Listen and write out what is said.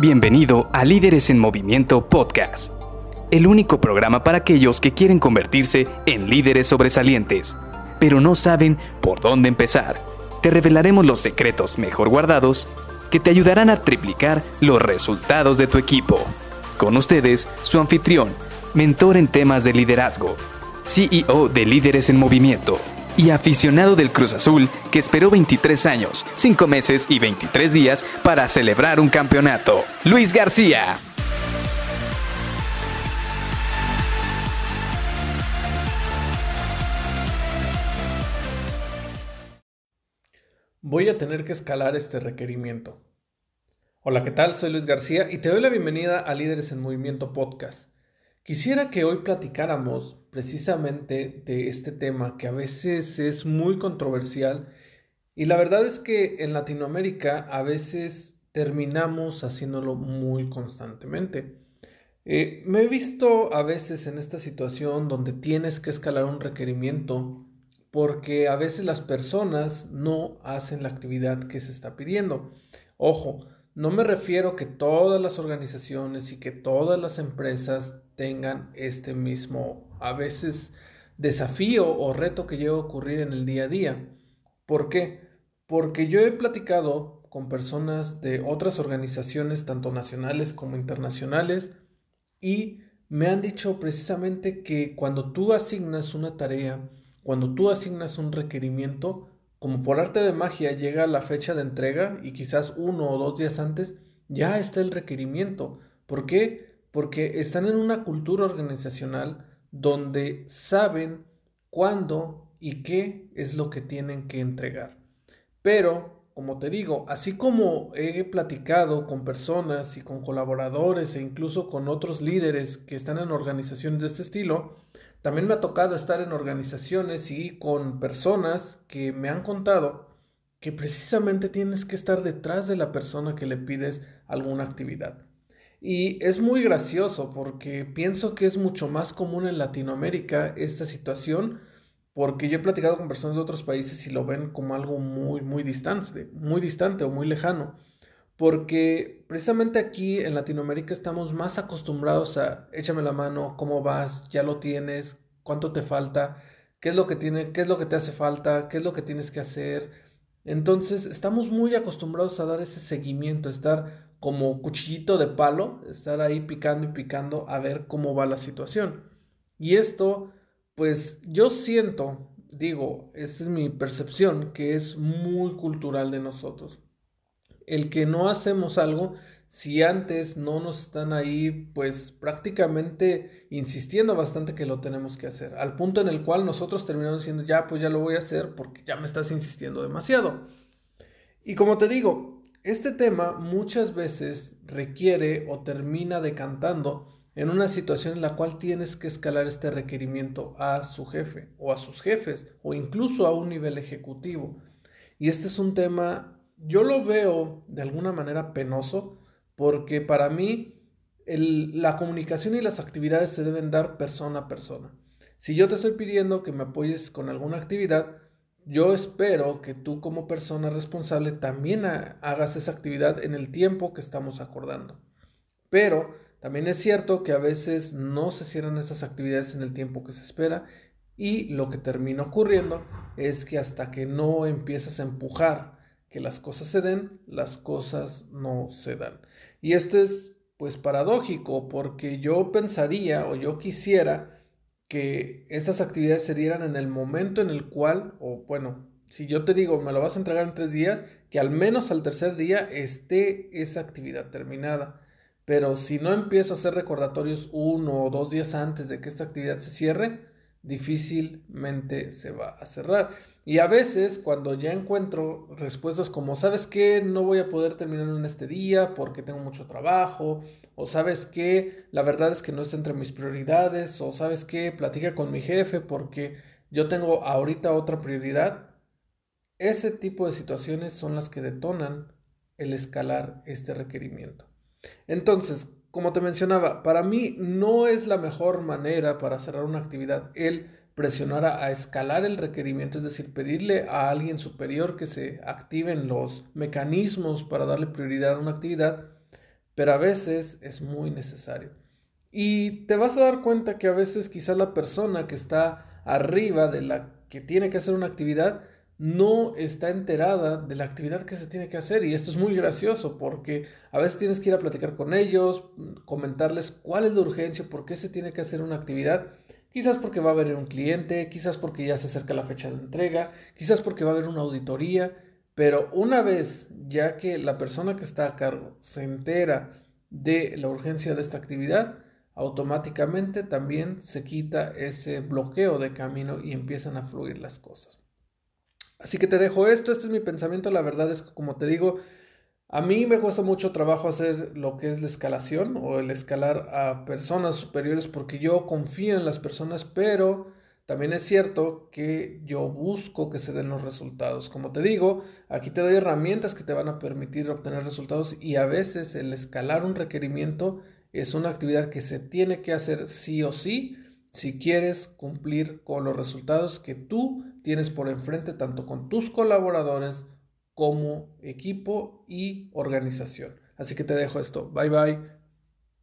Bienvenido a Líderes en Movimiento Podcast, el único programa para aquellos que quieren convertirse en líderes sobresalientes, pero no saben por dónde empezar. Te revelaremos los secretos mejor guardados que te ayudarán a triplicar los resultados de tu equipo. Con ustedes, su anfitrión, mentor en temas de liderazgo, CEO de Líderes en Movimiento y aficionado del Cruz Azul que esperó 23 años, 5 meses y 23 días para celebrar un campeonato, Luis García. Voy a tener que escalar este requerimiento. Hola, ¿qué tal? Soy Luis García y te doy la bienvenida a Líderes en Movimiento Podcast. Quisiera que hoy platicáramos precisamente de este tema que a veces es muy controversial y la verdad es que en Latinoamérica a veces terminamos haciéndolo muy constantemente. Me he visto a veces en esta situación donde tienes que escalar un requerimiento porque a veces las personas no hacen la actividad que se está pidiendo. Ojo, no me refiero que todas las organizaciones y que todas las empresas tengan este mismo, a veces, desafío o reto que llega a ocurrir en el día a día. ¿Por qué? Porque yo he platicado con personas de otras organizaciones, tanto nacionales como internacionales, y me han dicho precisamente que cuando tú asignas una tarea, cuando tú asignas un requerimiento, como por arte de magia llega la fecha de entrega y quizás 1 o 2 días antes, ya está el requerimiento. ¿Por qué? Porque están en una cultura organizacional donde saben cuándo y qué es lo que tienen que entregar. Pero, como te digo, así como he platicado con personas y con colaboradores e incluso con otros líderes que están en organizaciones de este estilo, también me ha tocado estar en organizaciones y con personas que me han contado que precisamente tienes que estar detrás de la persona que le pides alguna actividad. Y es muy gracioso porque pienso que es mucho más común en Latinoamérica esta situación, porque yo he platicado con personas de otros países y lo ven como algo muy distante o muy lejano, porque precisamente aquí en Latinoamérica estamos más acostumbrados a échame la mano, ¿cómo vas? ¿Ya lo tienes? ¿Cuánto te falta? ¿Qué es lo que te hace falta? ¿Qué es lo que tienes que hacer? Entonces estamos muy acostumbrados a dar ese seguimiento, a estar como cuchillito de palo, estar ahí picando y picando a ver cómo va la situación. Y esto, pues yo siento, digo, esta es mi percepción, que es muy cultural de nosotros. El que no hacemos algo, si antes no nos están ahí, pues prácticamente insistiendo bastante que lo tenemos que hacer, al punto en el cual nosotros terminamos diciendo, ya lo voy a hacer porque ya me estás insistiendo demasiado. Y como te digo, este tema muchas veces requiere o termina decantando en una situación en la cual tienes que escalar este requerimiento a su jefe o a sus jefes o incluso a un nivel ejecutivo. Y este es un tema, yo lo veo de alguna manera penoso, porque para mí la comunicación y las actividades se deben dar persona a persona. Si yo te estoy pidiendo que me apoyes con alguna actividad, yo espero que tú como persona responsable también hagas esa actividad en el tiempo que estamos acordando. Pero también es cierto que a veces no se cierran esas actividades en el tiempo que se espera y lo que termina ocurriendo es que hasta que no empiezas a empujar que las cosas se den, las cosas no se dan. Y esto es pues paradójico, porque yo pensaría o yo quisiera que esas actividades se dieran en el momento en el cual, o bueno, si yo te digo, me lo vas a entregar en 3 días, que al menos al tercer día esté esa actividad terminada. Pero si no empiezo a hacer recordatorios 1 o 2 días antes de que esta actividad se cierre, difícilmente se va a cerrar. Y a veces, cuando ya encuentro respuestas como, ¿sabes qué? No voy a poder terminar en este día porque tengo mucho trabajo, o ¿sabes qué? La verdad es que no está entre mis prioridades, o ¿sabes qué? Platica con mi jefe porque yo tengo ahorita otra prioridad. Ese tipo de situaciones son las que detonan el escalar este requerimiento. Entonces, como te mencionaba, para mí no es la mejor manera para cerrar una actividad el presionar a escalar el requerimiento, es decir, pedirle a alguien superior que se activen los mecanismos para darle prioridad a una actividad, pero a veces es muy necesario. Y te vas a dar cuenta que a veces quizás la persona que está arriba de la que tiene que hacer una actividad no está enterada de la actividad que se tiene que hacer, y esto es muy gracioso porque a veces tienes que ir a platicar con ellos, comentarles cuál es la urgencia, por qué se tiene que hacer una actividad, quizás porque va a venir un cliente, quizás porque ya se acerca la fecha de entrega, quizás porque va a haber una auditoría, pero una vez ya que la persona que está a cargo se entera de la urgencia de esta actividad, automáticamente también se quita ese bloqueo de camino y empiezan a fluir las cosas. Así que te dejo esto, este es mi pensamiento. La verdad es que, como te digo, a mí me cuesta mucho trabajo hacer lo que es la escalación o el escalar a personas superiores porque yo confío en las personas, pero también es cierto que yo busco que se den los resultados. Como te digo, aquí te doy herramientas que te van a permitir obtener resultados, y a veces el escalar un requerimiento es una actividad que se tiene que hacer sí o sí, si quieres cumplir con los resultados que tú tienes por enfrente, tanto con tus colaboradores como equipo y organización. Así que te dejo esto. Bye bye.